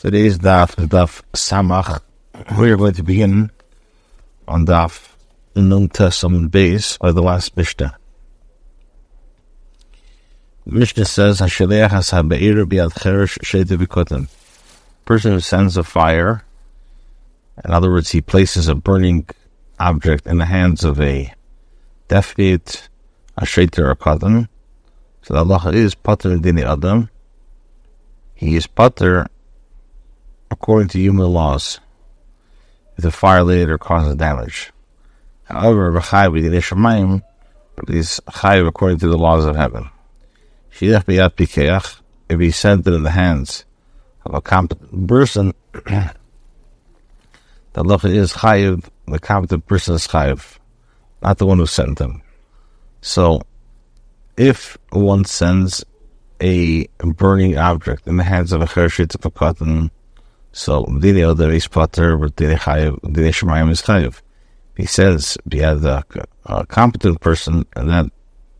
Today's Daf is Daf Samach. We are going to begin on Daf Nung Tessum Beis Base by the last Mishnah. Mishnah says, "Hashaleach has habeir biyad cheresh sheita bikotan." Person who sends a fire, in other words, he places a burning object in the hands of a deafit, Ashayter or Khatan. So the lochah is Pater Dini Adam. He is putter according to human laws if the fire later causes damage. However, bechayiv with Eish Shemayim, but he's chayiv according to the laws of heaven. Shidach beyat pikeach, if he sent it in the hands of a competent person, the lochah is chayiv, the competent person is chayiv, not the one who sent them. So, if one sends a burning object in the hands of a cheresh of a cotton, so Mdidhir other is putter, but Mdidhir Shemayim is chayiv. He says be a competent person, and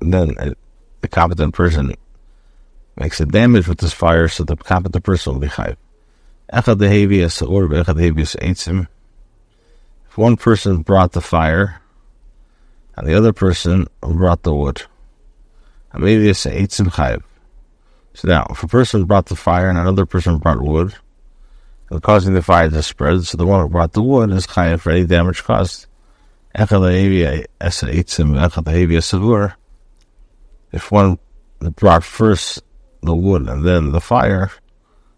then the competent person makes a damage with this fire, so the competent person will be chayiv. Echad dehavi asur, echad dehavi as eitzim. If one person brought the fire and the other person brought the wood, ameivis eitzim chayiv. So now, if a person brought the fire and another person brought wood, causing the fire to spread, so the one who brought the wood is chayiv for any damage caused. Echad la'avia es ha'etsim, echad dehavi as eitzim. If one brought first the wood and then the fire,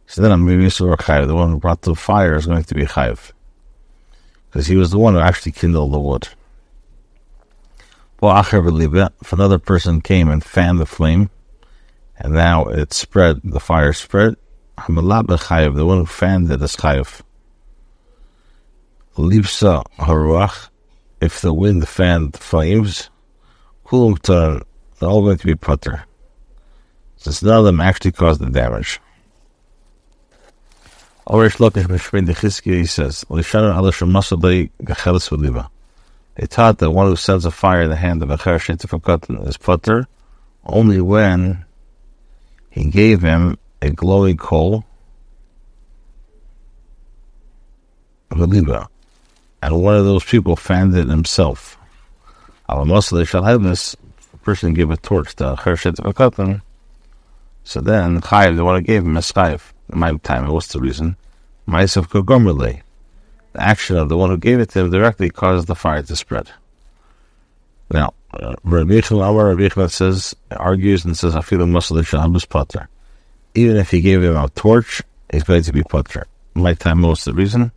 so then amim yisur chayiv. The one who brought the fire is going to be chayiv, because he was the one who actually kindled the wood. Ba achar ve'libah, if another person came and fanned the flame, and now it spread, the fire spread, the one who fanned it is chayiv. Lipsa haruach, if the wind fanned the flames, kulam Tera, they're all going to be putter, since none of them actually caused the damage. He says, they taught that one who sends a fire in the hand of a cheresh is putter only when he gave him a glowing coal, and one of those people fanned it himself. The person gave a torch to Khatan, so then chayiv, the one who gave him is chayiv. In my time, what's the reason? The action of the one who gave it to him directly caused the fire to spread. Now, Rabbi Yechiel argues and says, even if he gave him a torch, he's going to be putter. Light time, most the reason.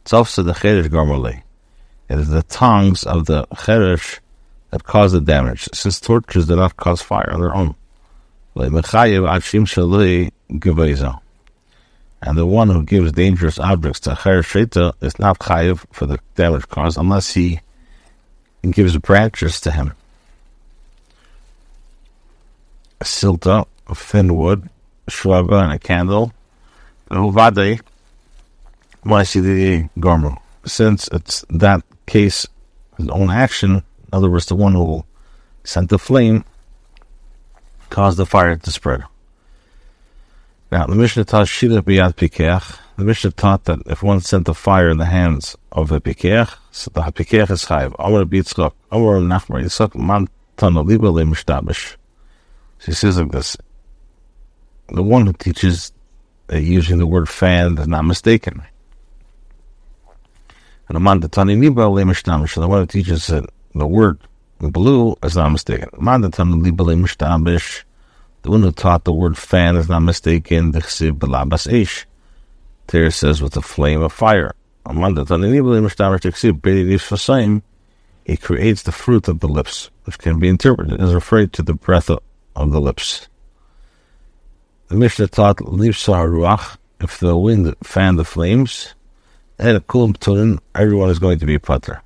It's also the cheresh gormali. It is the tongs of the cheresh that cause the damage, since torches do not cause fire on their own. And the one who gives dangerous objects to cheresh is not chayiv for the damage caused, unless he gives branches to him. A silta of thin wood, shvaga and a candle, since it's that case, his own action, in other words, the one who sent the flame caused the fire to spread. Now, the Mishnah taught Shidach beyat pikeach. The Mishnah taught that if one sent the fire in the hands of the pikeach, so the pikeach is chayiv. She says like this. The one who teaches using the word fan is not mistaken. And the man the one who teaches that the word blue is not mistaken. The one who taught the word fan is not mistaken. Tera says with the flame of fire. He creates the fruit of the lips, which can be interpreted as referring to the breath of the lips. The Mishnah taught lipsa haruach, if the wind fanned the flames, and a kulam tunin, everyone is going to be putter.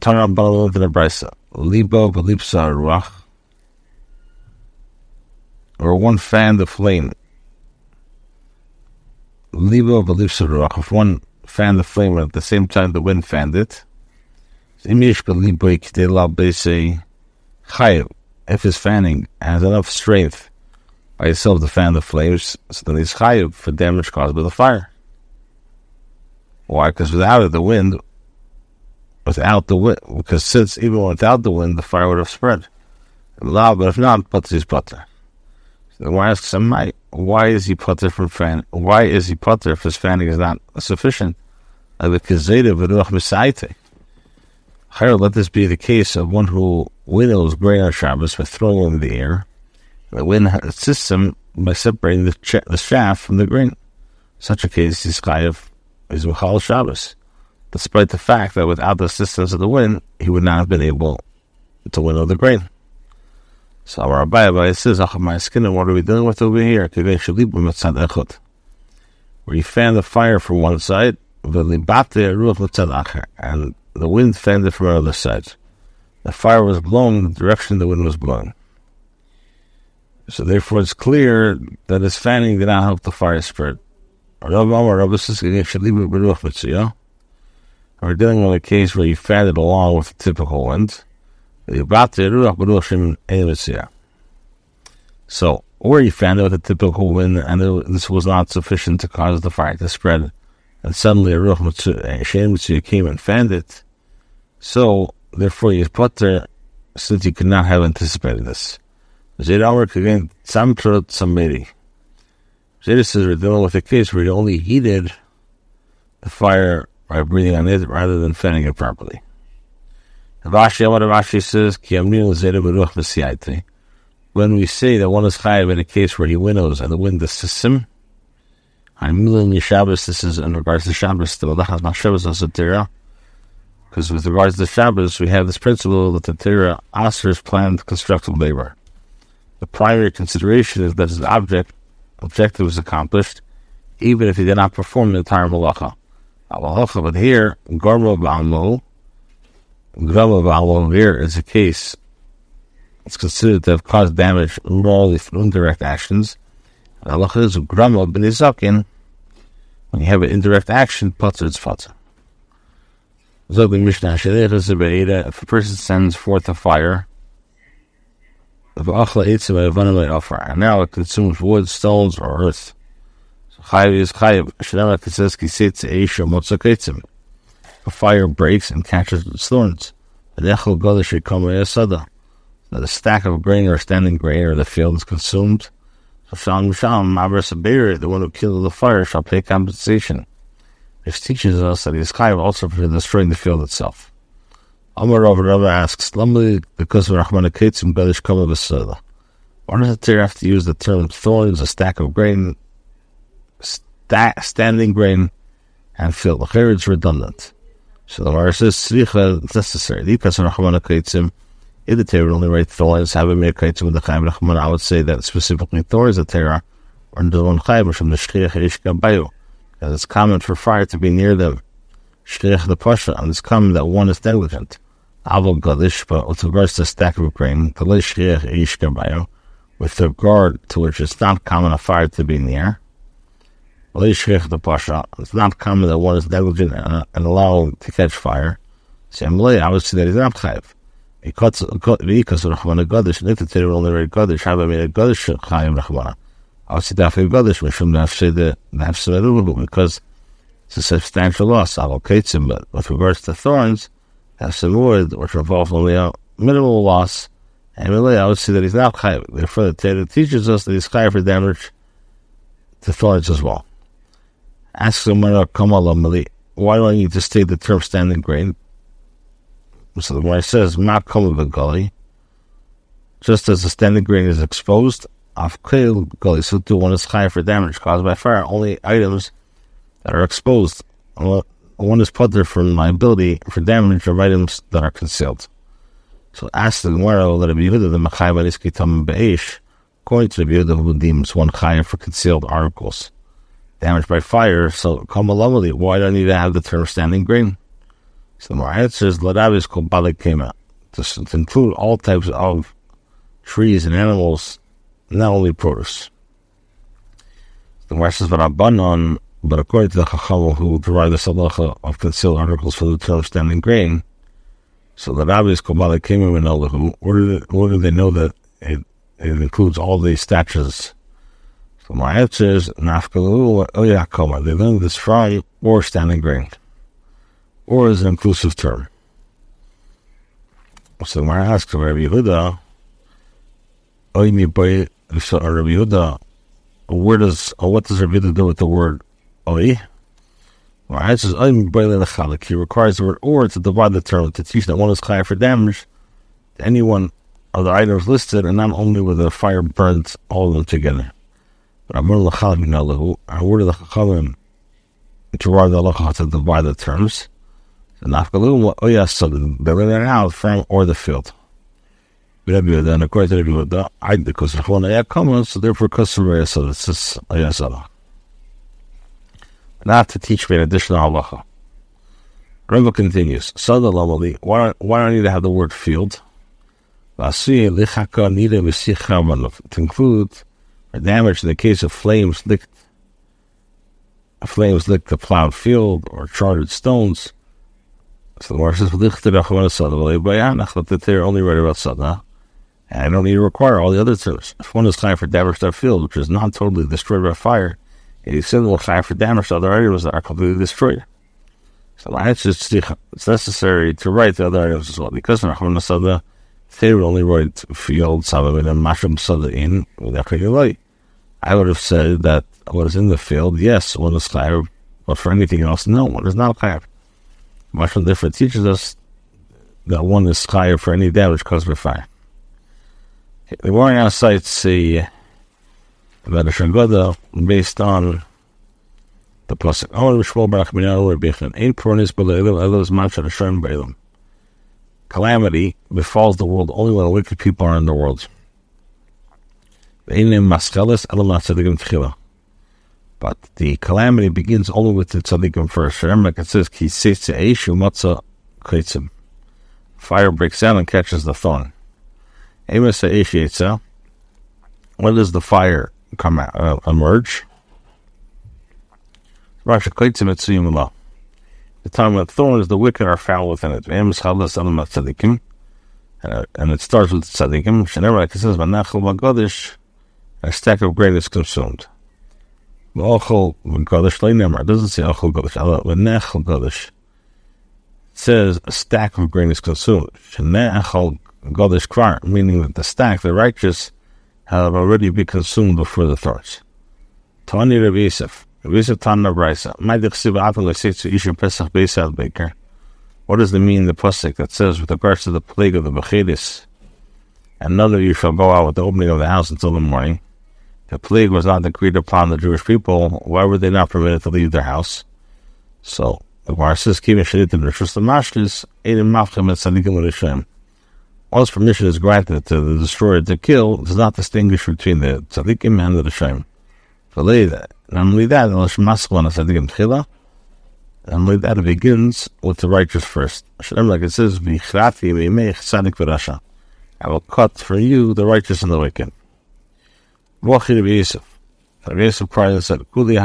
Tera balon to the brisa libo belipsa haruach, or one fanned the flame. Libo belipsa haruach, if one fanned the flame and at the same time the wind fanned it, imish belibo ikde la'bese chayiv. If his fanning has enough strength by yourself to fan the flames, so then he's chayiv for damage caused by the fire. Why? Because without the wind, the fire would have spread. But if not, putter is putter. So then why ask somebody, why is he putter from fan? Why is he putter if his fanning is not sufficient? Let this be the case of one who winnows grain on Shabbos by throwing it in the air. The wind assists him by separating the chaff from the grain. In such a case, this guy is Mechal Shabbos, despite the fact that without the assistance of the wind, he would not have been able to winnow the grain. So our Rabbi says, what are we dealing with over here? Where you fan the fire from one side, and the wind fanned it from another side. The fire was blown in the direction the wind was blowing. So therefore it's clear that his fanning did not help the fire spread. We're dealing with a case where you fanned it along with the typical wind. So, or you fanned it with a typical wind and this was not sufficient to cause the fire to spread. And suddenly a Eish Shemayim came and fanned it. So, therefore, you put there, since you could not have anticipated this. This is we're dealing with a case where you only heated the fire by breathing on it rather than fanning it properly. Rashi says, when we say that one is chayiv in a case where he winnows and the wind assists him, this is in regards to Shabbos, because with regards to Shabbos, we have this principle that the Tera asers planned constructive labor. The primary consideration is that his objective was accomplished, even if he did not perform the entire lochah. But here, Gorma ba'amol here is a case it's considered to have caused damage morally through indirect actions. When you have an indirect action, patzah is patzah. If a person sends forth a fire, and now it consumes wood, stones, or earth. Chayiv is chayiv. A fire breaks and catches its thorns. Now the stack of grain or standing grain or the field is consumed. The one who killed the fire shall pay compensation. This teaches us that he is chayiv also for destroying the field itself. Amar Rav Rava asks, because of Rahmanakaitzim Gadish Kama Basada. Why does the Torah have to use the term thorns, a stack of grain, standing grain, and field? Here it's redundant. So the Torah says, Sricha, it's necessary. Because of Rahmanakaitzim, in the Torah, only write thorns, Habimekaitzim, and the Chaim Rahman. I would say that specifically thorns, the Torah, are in the one Chaim, from the Shidach beyat pikeach. And it's common for fire to be near them. Shreik the Pasha, and it's common that one is negligent. Avol Gadish, but with regards to the stack of grain, with regard to which it's not common a fire to be near. It's not common that one is negligent and allowed to catch fire. Similarly, I would say that he's not chayiv. Because of Rahman Gadish, and if the Torah only read Gadish, I made a Gadish Chaim Rahmana. I would say that because it's a substantial loss. I will him, but with regards to thorns, have some wood, which involves only a minimal loss. And really, I would say that he's not chayiv. Therefore, the Torah teaches us that he's chayiv for damage to thorns as well. Ask him, why do I need to state the term standing grain? So the Gemara says, not kol v'goli. Just as the standing grain is exposed, of kol v'goli, so too one is chayiv for damage caused by fire. Only items that are exposed, one is putter from liability for damage of items that are concealed. So ask the Gemara that Rabbi Yechiel the Mechayiv Aris Kitam Beish, according to Rabbi Yechiel who deems one chayiv for concealed articles damaged by fire. So come along, why do I need to have the term standing grain? So my answer is la'avia called balik kema, to include all types of trees and animals, not only produce. The Gemara says, but according to the Chacham who derived the halacha of concealed articles for the term standing grain, so the rabbis Kabbalah came in and where do they know that it includes all the statues Ma'at says, nafkalu oyakoma. They learn this fry or standing grain. Or is an inclusive term. So when I ask Rabbi Yehuda, what does Rabbi Yehuda do with the word oy? Well, it says oy mibayla lechalik. He requires the word or to divide the term to teach that one is chayiv for damage to any one of the items listed, and not only with the fire burns all of them together. But I word lechalik to write the lochah to divide the terms. So they learn it out from or the field. And according to Rabbi Yehuda, I because of one ayakama, so therefore customary asur. It's just ayasara. Not to teach me an additional halacha. Rebbe continues. Why do I need to have the word field? To include a damage in the case of flames licked the plowed field or charred stones. So the Lord says, that they're only right about Sadna, and I don't need to require all the other terms. If one is chayiv for damage to a field, which is not totally destroyed by fire, it is still chayiv for damage to other items that are completely destroyed. So it's necessary to write the other items as well, because in Rachman Sadna, they would only write field, Sabbath, and Mashram Sadna in without Kegilai. I would have said that what is in the field, yes, one is chayiv, but for anything else, no, one is not chayiv. Mashal different teaches us that one is chayiv for any damage caused by fire. The warning out cites about a Shangoda based on the pasuk. I want to be back or bechin. Ain't pronis b'leilim, others mancha d'shem b'leilim. Calamity befalls the world only when wicked people are in the world. But the calamity begins only with the tzaddikim first. Remember, it says, "Ki seitze eish umatza kaitzim." Fire breaks out and catches the thorn. Emes eish yetsa. When does the fire come out, emerge? Rashi kaitzim etziyim la. The time of the thorn is the wicked are foul within it. Emes halas adam tzaddikim, and it starts with tzaddikim. Remember, it says, "Vanachol magadish," a stack of grain is consumed. Ochel Godesh Leinemar. It doesn't say Ochel Godesh. Lenechel Godesh. It says a stack of grain is consumed. Shenechel Godesh Kvar, meaning that the stack, the righteous, have already been consumed before the thorns. Tani Rabbi Yosef. Rabbi Yosef Tana Braisa. What does it mean in the pasuk that says, with regards to the plague of the Bechidis, another you shall go out with the opening of the house until the morning? The plague was not decreed upon the Jewish people. Why were they not permitted to leave their house? So the Gemara says, once permission is granted to the destroyer to kill, does not distinguish between the tzaddikim and the rishayim. Not only that, it begins with the righteous first. Like it says, I will cut for you the righteous and the wicked. Rabbi Yosef prior said, all these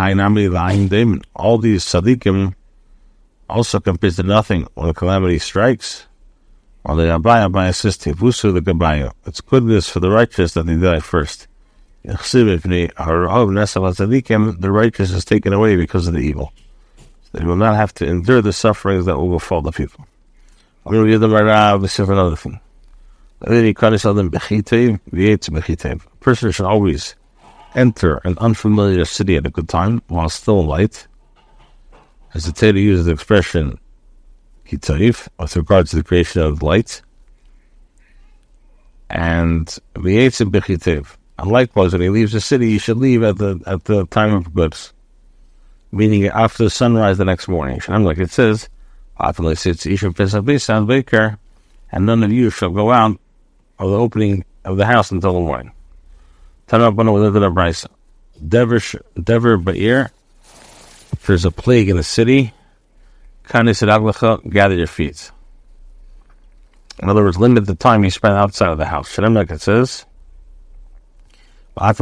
tzaddikim also compare to nothing when the calamity strikes. While the Abai says, Tivusu the Gabayo. It's goodness for the righteous that they die first. The righteous is taken away because of the evil. So they will not have to endure the sufferings that will befall the people. Another thing. A person should always enter an unfamiliar city at a good time while still in light. As the Tera uses the expression chayiv with regards to the creation of light. And likewise, when he leaves the city, he should leave at the time of good, meaning after sunrise the next morning. And like it says, and none of you shall go out of the opening of the house until the morning. Dever Ba'ir, if there's a plague in the city, gather your feet. In other words, limit the time you spend outside of the house. Like it says, and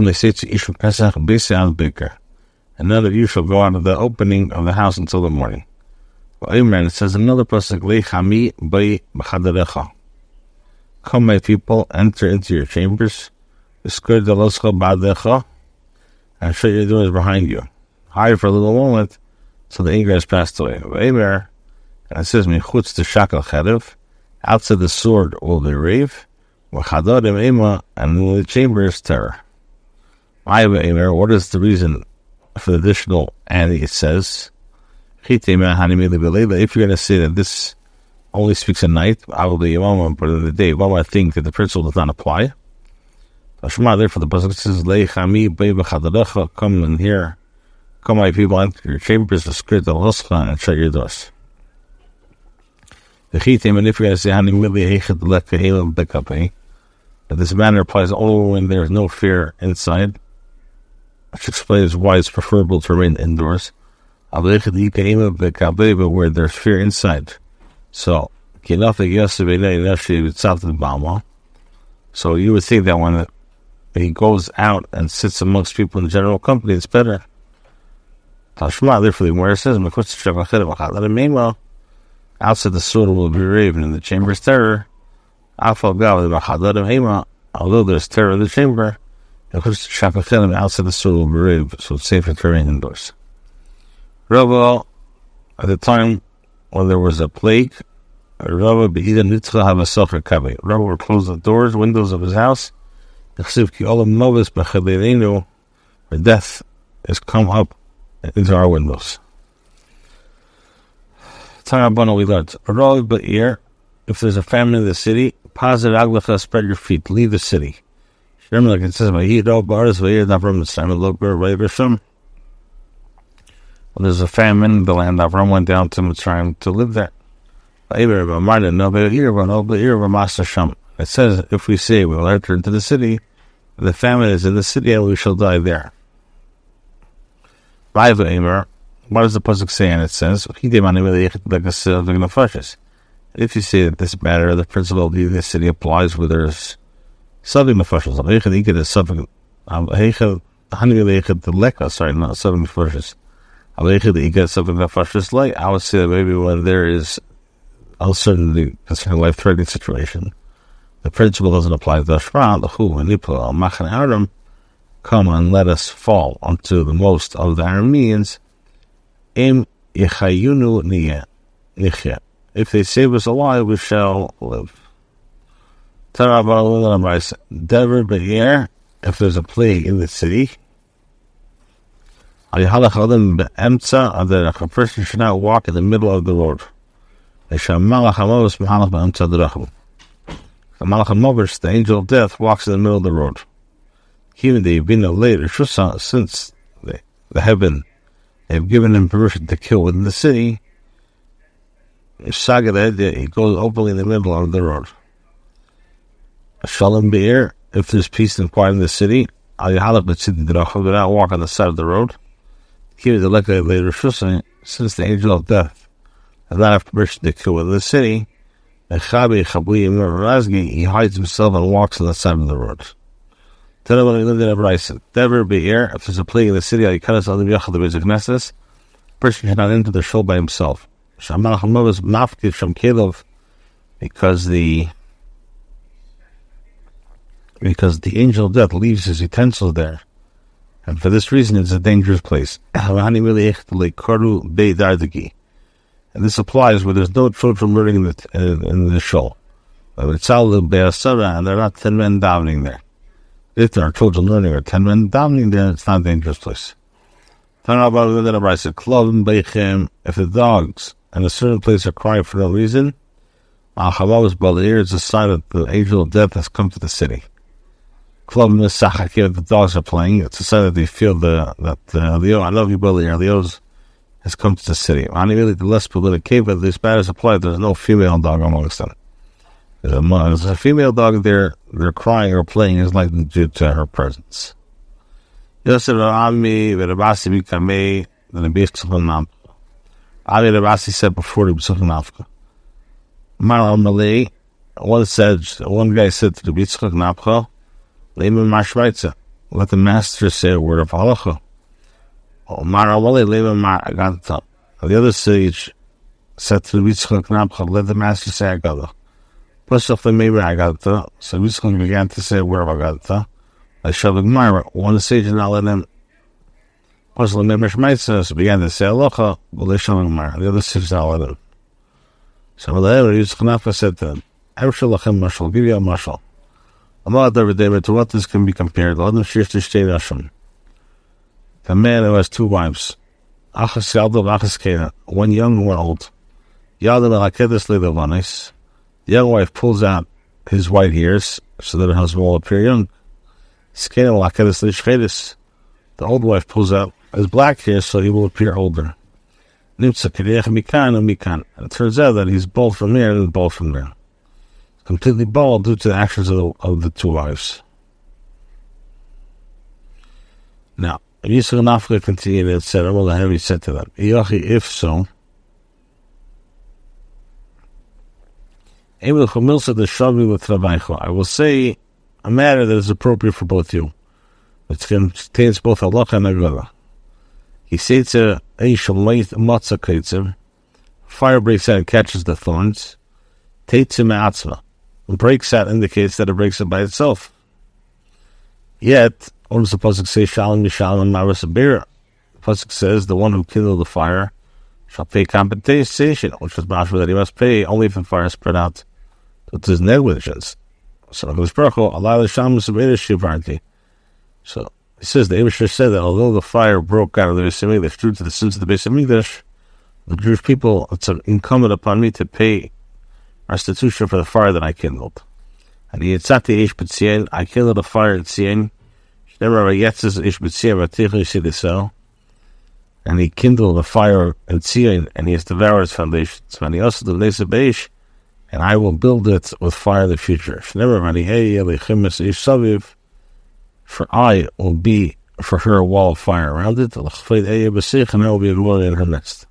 none of you shall go out of the opening of the house until the morning. It says another pasuk, come, my people, enter into your chambers. I and Shreik the Pasha is behind you. Hide for a little moment, so the anger has passed away. Aver, and it says, Mechutz to Shakal Cherev, outside the sword will be rave, Vachadorim Ema, and in the chamber is terror. Aver, what is the reason for the additional? And it says, if you're going to say that this only speaks at night, I will be Yamama, but in the day, well, I think that the principle does not apply. Therefore, the Pasuk says, Leichami, Beba Chadarecha, come in here, come my people, enter your chambers, the script of lochah, and shut your doors. The Chitim, and if you're going to say, Hanimili, Echad la'avia es ha'etsim, that this manner applies only when there is no fear inside, which explains why it's preferable to remain indoors. But where there's fear inside. So, you would think that when he goes out and sits amongst people in general company, it's better. Therefore, where it says, outside the sword will be raven, in the chamber is terror. Although there's terror in the chamber, outside the sword will be raven, so it's safer to remain indoors. Rabbi, at the time when there was a plague, Rabbi would close the doors, windows of his house. For death has come up into our windows. Tarabana, we learned, Rabbi, if there's a famine in the city, spread your feet, leave the city. Like it says, well, there's a famine, the land Avram went down to Mitzrayim to live there. It says, if we say we will enter into the city, the famine is in the city and we shall die there. What does the Pasuk say? And it says, if you say that this matter, the principle of the city applies where there's something nefashos. Not something nefashos. I would say that maybe when there is uncertainty concerning a life-threatening situation, the principle doesn't apply to the come and let us fall onto the most of the Arameans. If they save us alive, we shall live. If there's a plague in the city, a person should not walk in the middle of the road. The angel of death walks in the middle of the road. Since the heaven have given him permission to kill within the city, he goes openly in the middle of the road. If there's peace and quiet in the city, do not walk on the side of the road. Since the angel of death does not have permission to kill within the city, he hides himself and walks on the side of the road. If there's a plague in the city, a person cannot enter the shul by himself. Because the angel of death leaves his utensils there. And for this reason, it's a dangerous place. And this applies where there's no children learning in the shul. And there are not 10 men davening there. If there are children learning or 10 men davening there, it's not a dangerous place. If the dogs in a certain place are crying for no reason, it's a sign that the angel of death has come to the city. The dogs are playing. It's a sign that they feel that Leo, I love you, Billy, or Leo's has come to the city. I really the less politically, but these matters apply. There's no female dog amongst them. There's a female dog there. They're crying or playing is likely due to her presence. Rabasi said before he was Nafka. One guy said to the Yitzchak Nafka, let the master say a word of halacha. The other sage said to Yitzchak, let the master say agada. Plus, if they may be agada, so Yitzchak began to say a word of agada. One sage did not let him Also, the Medrash Meitzah began to say lochah, but they shall not. The other six hours. So the elder used Chanafah said to him, "Avshel lachem mashal, give you a mashal. About every day, but to what this can be compared? Let him shift his state ashram. A man who has two wives, achas yalda v'achas kena, one young, one old. Yalda la'akedes le'levanis. The young wife pulls out his white hairs so that her husband will appear young. Skena la'akedes le'shchedes. The old wife pulls out his black hair so he will appear older. Nimtza kedech mikan and mikan. It turns out that he's bald from there and bald from there. Completely bald due to the actions of the two wives." Now, Yisrael and Africa continued and said, "Well, the heavy said to them, if so, I will say a matter that is appropriate for both you. It contains both halacha and agada. He says to Eish Shemayim, fire breaks out and catches the thorns. Teitzim atzma, breaks out indicates that it breaks out by itself. Yet, what does the pasuk say? Shalom yishalom ma'arasabira. The pasuk says the one who kindled the fire shall pay compensation, which is mashma that he must pay only if the fire is spread out to his negligence. So it says the Eibushter said that although the fire broke out of the Beis Hamikdash due to the sins of the Beis Hamikdash, the Jewish people, it's incumbent upon me to pay restitution for the fire that I kindled. And he had sat the Eish B'Tzien, I kindled a fire at Tzien. And he kindled a fire at Tzien, and he has devoured its foundations. And he also did Nesa Beish, and I will build it with fire in the future. For I will be for her a wall of fire around it, and I will be a glory in her nest.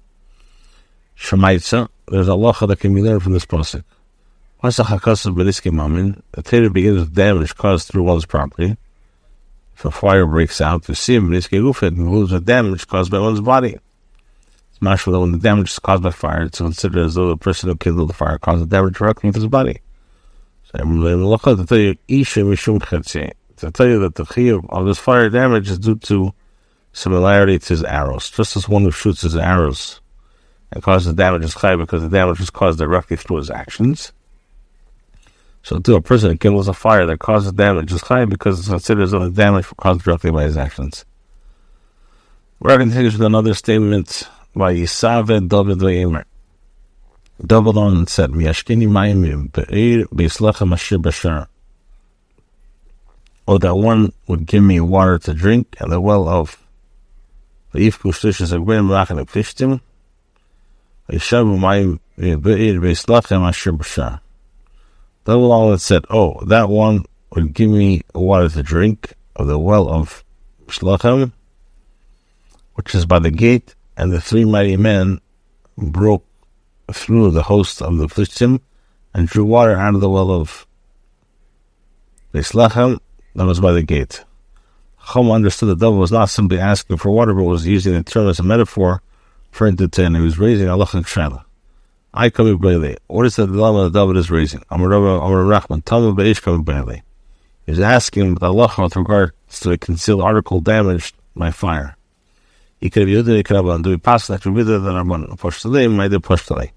Shemaitza, there's a lochah that can be learned from this pasuk. The Tera begins with damage caused through one's property. If a fire breaks out, you see it includes the damage caused by one's body. It's mashal that when the damage is caused by fire, it's considered as though the person who kindled the fire caused the damage directly to his body. So I'm relating the lochah to tell you, to tell you that the chayiv of this fire damage is due to similarity to his arrows. Just as one who shoots his arrows and causes damage is chayiv because the damage is caused directly through his actions, so to a person who kindles a fire that causes damage is chayiv because it's considered as a damage caused directly by his actions. We're going to finish with another statement by Yisaved David Vayemer. Doubled on and said, "Miyashkini Mayim be'ir beislecha mashir b'shar." Or that one would give me water to drink at the well of the Ifkushishes of Gwen Rachan Pishtim. That will all that said, "Oh, that one would give me water to drink of the well of Shlachem, which is by the gate," and the three mighty men broke through the host of the Plishtim and drew water out of the well of Shlachem that was by the gate. Chum understood that David was not simply asking for water, but was using the term as a metaphor for entertainment. He was raising a lochah shaila. I come bailey. What is the dilemma that David is raising? Amar Rachman. Talmud Beish come bailey. He was asking the lochah with regard to the concealed article damaged by fire. He could have used it. He could have done. Do we pass that to wither than Arman? Push today. Might do push today.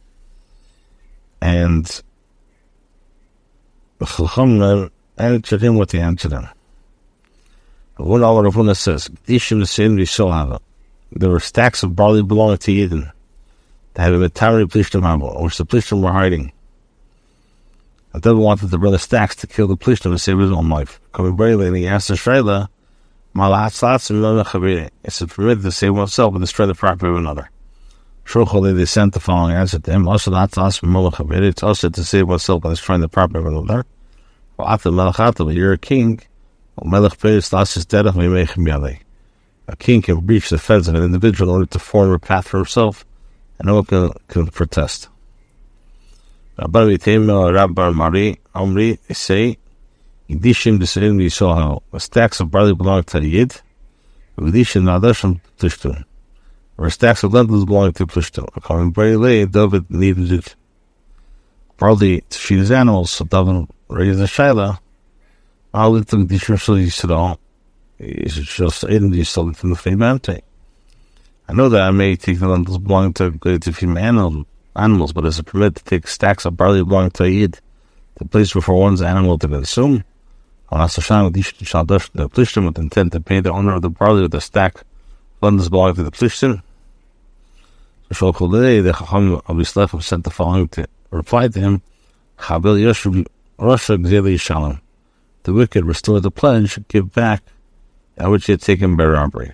And the Chum answered him what he answered him. One hour of Una says, there were stacks of barley belonging to Eden that had been entirely Plishtim Hamel, which the Plishtim were hiding. The devil wanted the brother Stacks to kill the Plishtim and save his own life. Coming bravely, and he asked the Shreila, it's permitted to save oneself and destroy the property of another. Shulchali, they sent the following answer to him, it's also to save oneself and destroy the property of another. You're a king. A king can breach the fence of an individual in order to form a path for himself, and no one can protest. They say, the stacks of barley belong to Yid, or stacks of lentils belong to Plishtim. Coming very late, David needed barley to feed his animals, so David raised the Shaila. All the things he said, all. It's just in the solid from the family. I know that I may take lentils belonging to female animals, but is it permitted to take stacks of barley belonging to a yid, the place for one's animal to consume? On Asashan, the Yid shall dash the plishtim with intent to pay the owner of the barley with a stack of lentils belonging to the plishtim. So Shalkolei, the Chacham of Yislechem sent the following to reply to him: Chabil Yoshu Rasha Gzeli Shalom. The wicked restore the pledge, give back that which he had taken by robbery.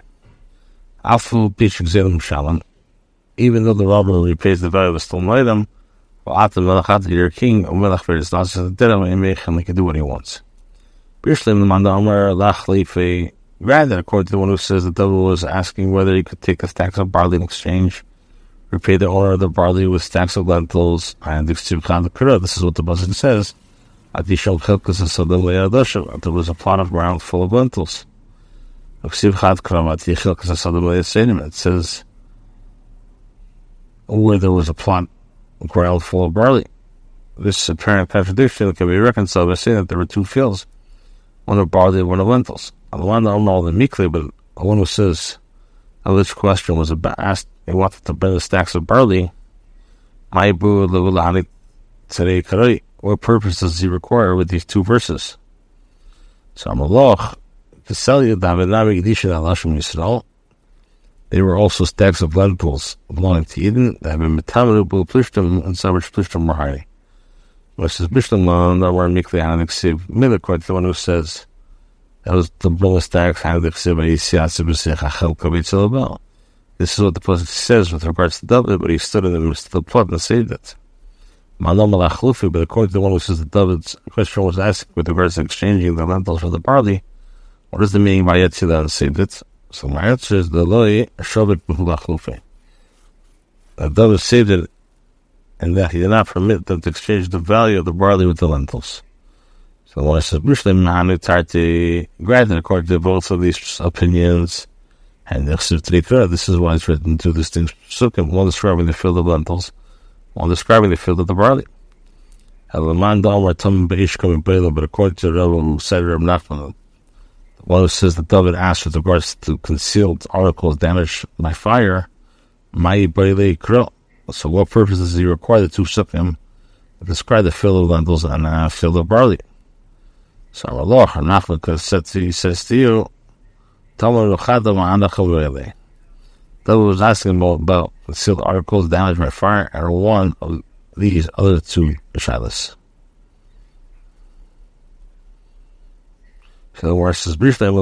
Afu Pichu Gzelim Shalom. Even though the robber repays the value of a stolen item, Atam Melachat, your king, or Melach for his last Tera, and he can do what he wants. Bishlim the Mandamar Lach Lefe. Rather, according to the one who says the devil was asking whether he could take the stacks of barley in exchange, repay the owner of the barley with stacks of lentils, and the Khan the Kura. This is what the Buzzin says. Until there's a plot of ground full of lentils. It says where there was a plot of ground full of barley. This apparent contradiction can be reconciled by saying that there were two fields, one of barley and one of lentils. On the one, I don't know the mikle, but the one who says this question was asked, they wanted to bring the stacks of barley. What purpose does he require with these two verses? So they were also stacks of lentils belonging to Eden that have been metabolism plishtim and some which plishtim were hiding. Versus Mishnah that were mikli and exiv milikoit, the one who says that was the blowest stacks and exiv and isiatsibisechachel kabitzilabel. This is what the person says with regards to David, but he stood in the midst of the plot and saved it. But according to the one who says that David's question was asked with regards to exchanging the lentils for the barley, what is the meaning by Yetzirah and saved it? So my answer is the Loi Shovit B'Lachlufi. That David saved it and that he did not permit them to exchange the value of the barley with the lentils. So the one says, granted, according to both of these opinions, and this is why it's written two distinct psukim, one describing the field of lentils, one describing the field of the barley. But according to Rabbi Nachman, the one who says that David asked with regards to concealed articles damaged by fire, so what purpose does he require the two psukim to describe the field of lentils and the field of barley? So our Lord Nachman says to you, that was asking about concealed articles damaged by fire and one of these other two shilas. So the word says briefly, this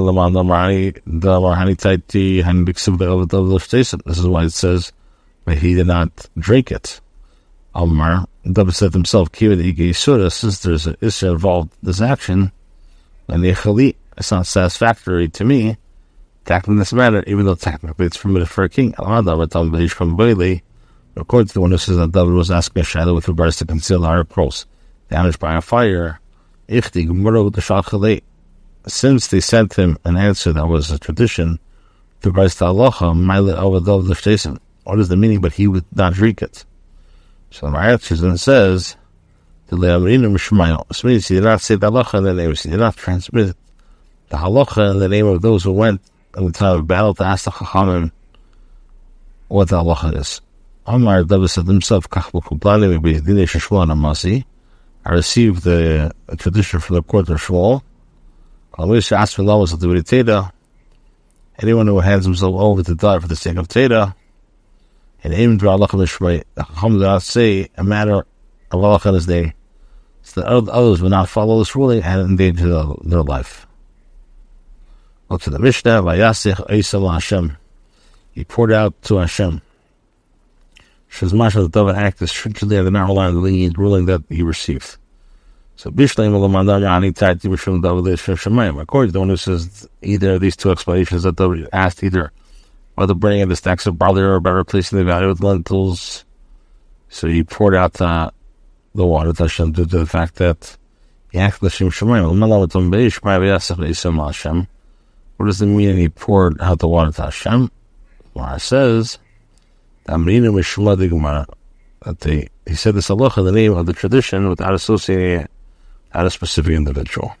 is why it says, but he did not drink it. Amar, David said himself, since there's an issue involved in this action, and it's not satisfactory to me, tackling this matter, even though technically it's permitted for a king. According to the one who says that David was asking a shadow with regards to conceal our cross damaged by a fire, since they sent him an answer that was a tradition, with regards to lochah, what is the meaning? But he would not drink it. So the answer then says, which means he did not say the lochah in the name, he did not transmit it. The halacha in the name of those who went in the time of battle to ask the Chachamim what the halacha is. Amar David said himself, I received the tradition from the court of Shmuel. Anyone who hands himself over to die for the sake of Tera, and even to halacha l'shmai, the Chachamim did not say a matter of halacha in his name, so that others would not follow this ruling and endanger their life. Up to the Mishnah, Vayasech Eisel Hashem. He poured out to Hashem. Shazmasha, the David acted strictly and did not rely on the lenient ruling that he received. So, Bishleim Elamandar Yani Taiti Mishum David Eish Shemayim. According to the one who says either of these two explanations that David asked, either whether bringing the stacks of barley or by replacing the value with lentils. So, he poured out the water to Hashem due to the fact that he acted Hashem Shemayim. Elamalatum Beish, Vayasech Eisel Hashem. What does it mean he poured out the water to Hashem? Well, it says, he said this halacha in the name of the tradition without associating it at a specific individual.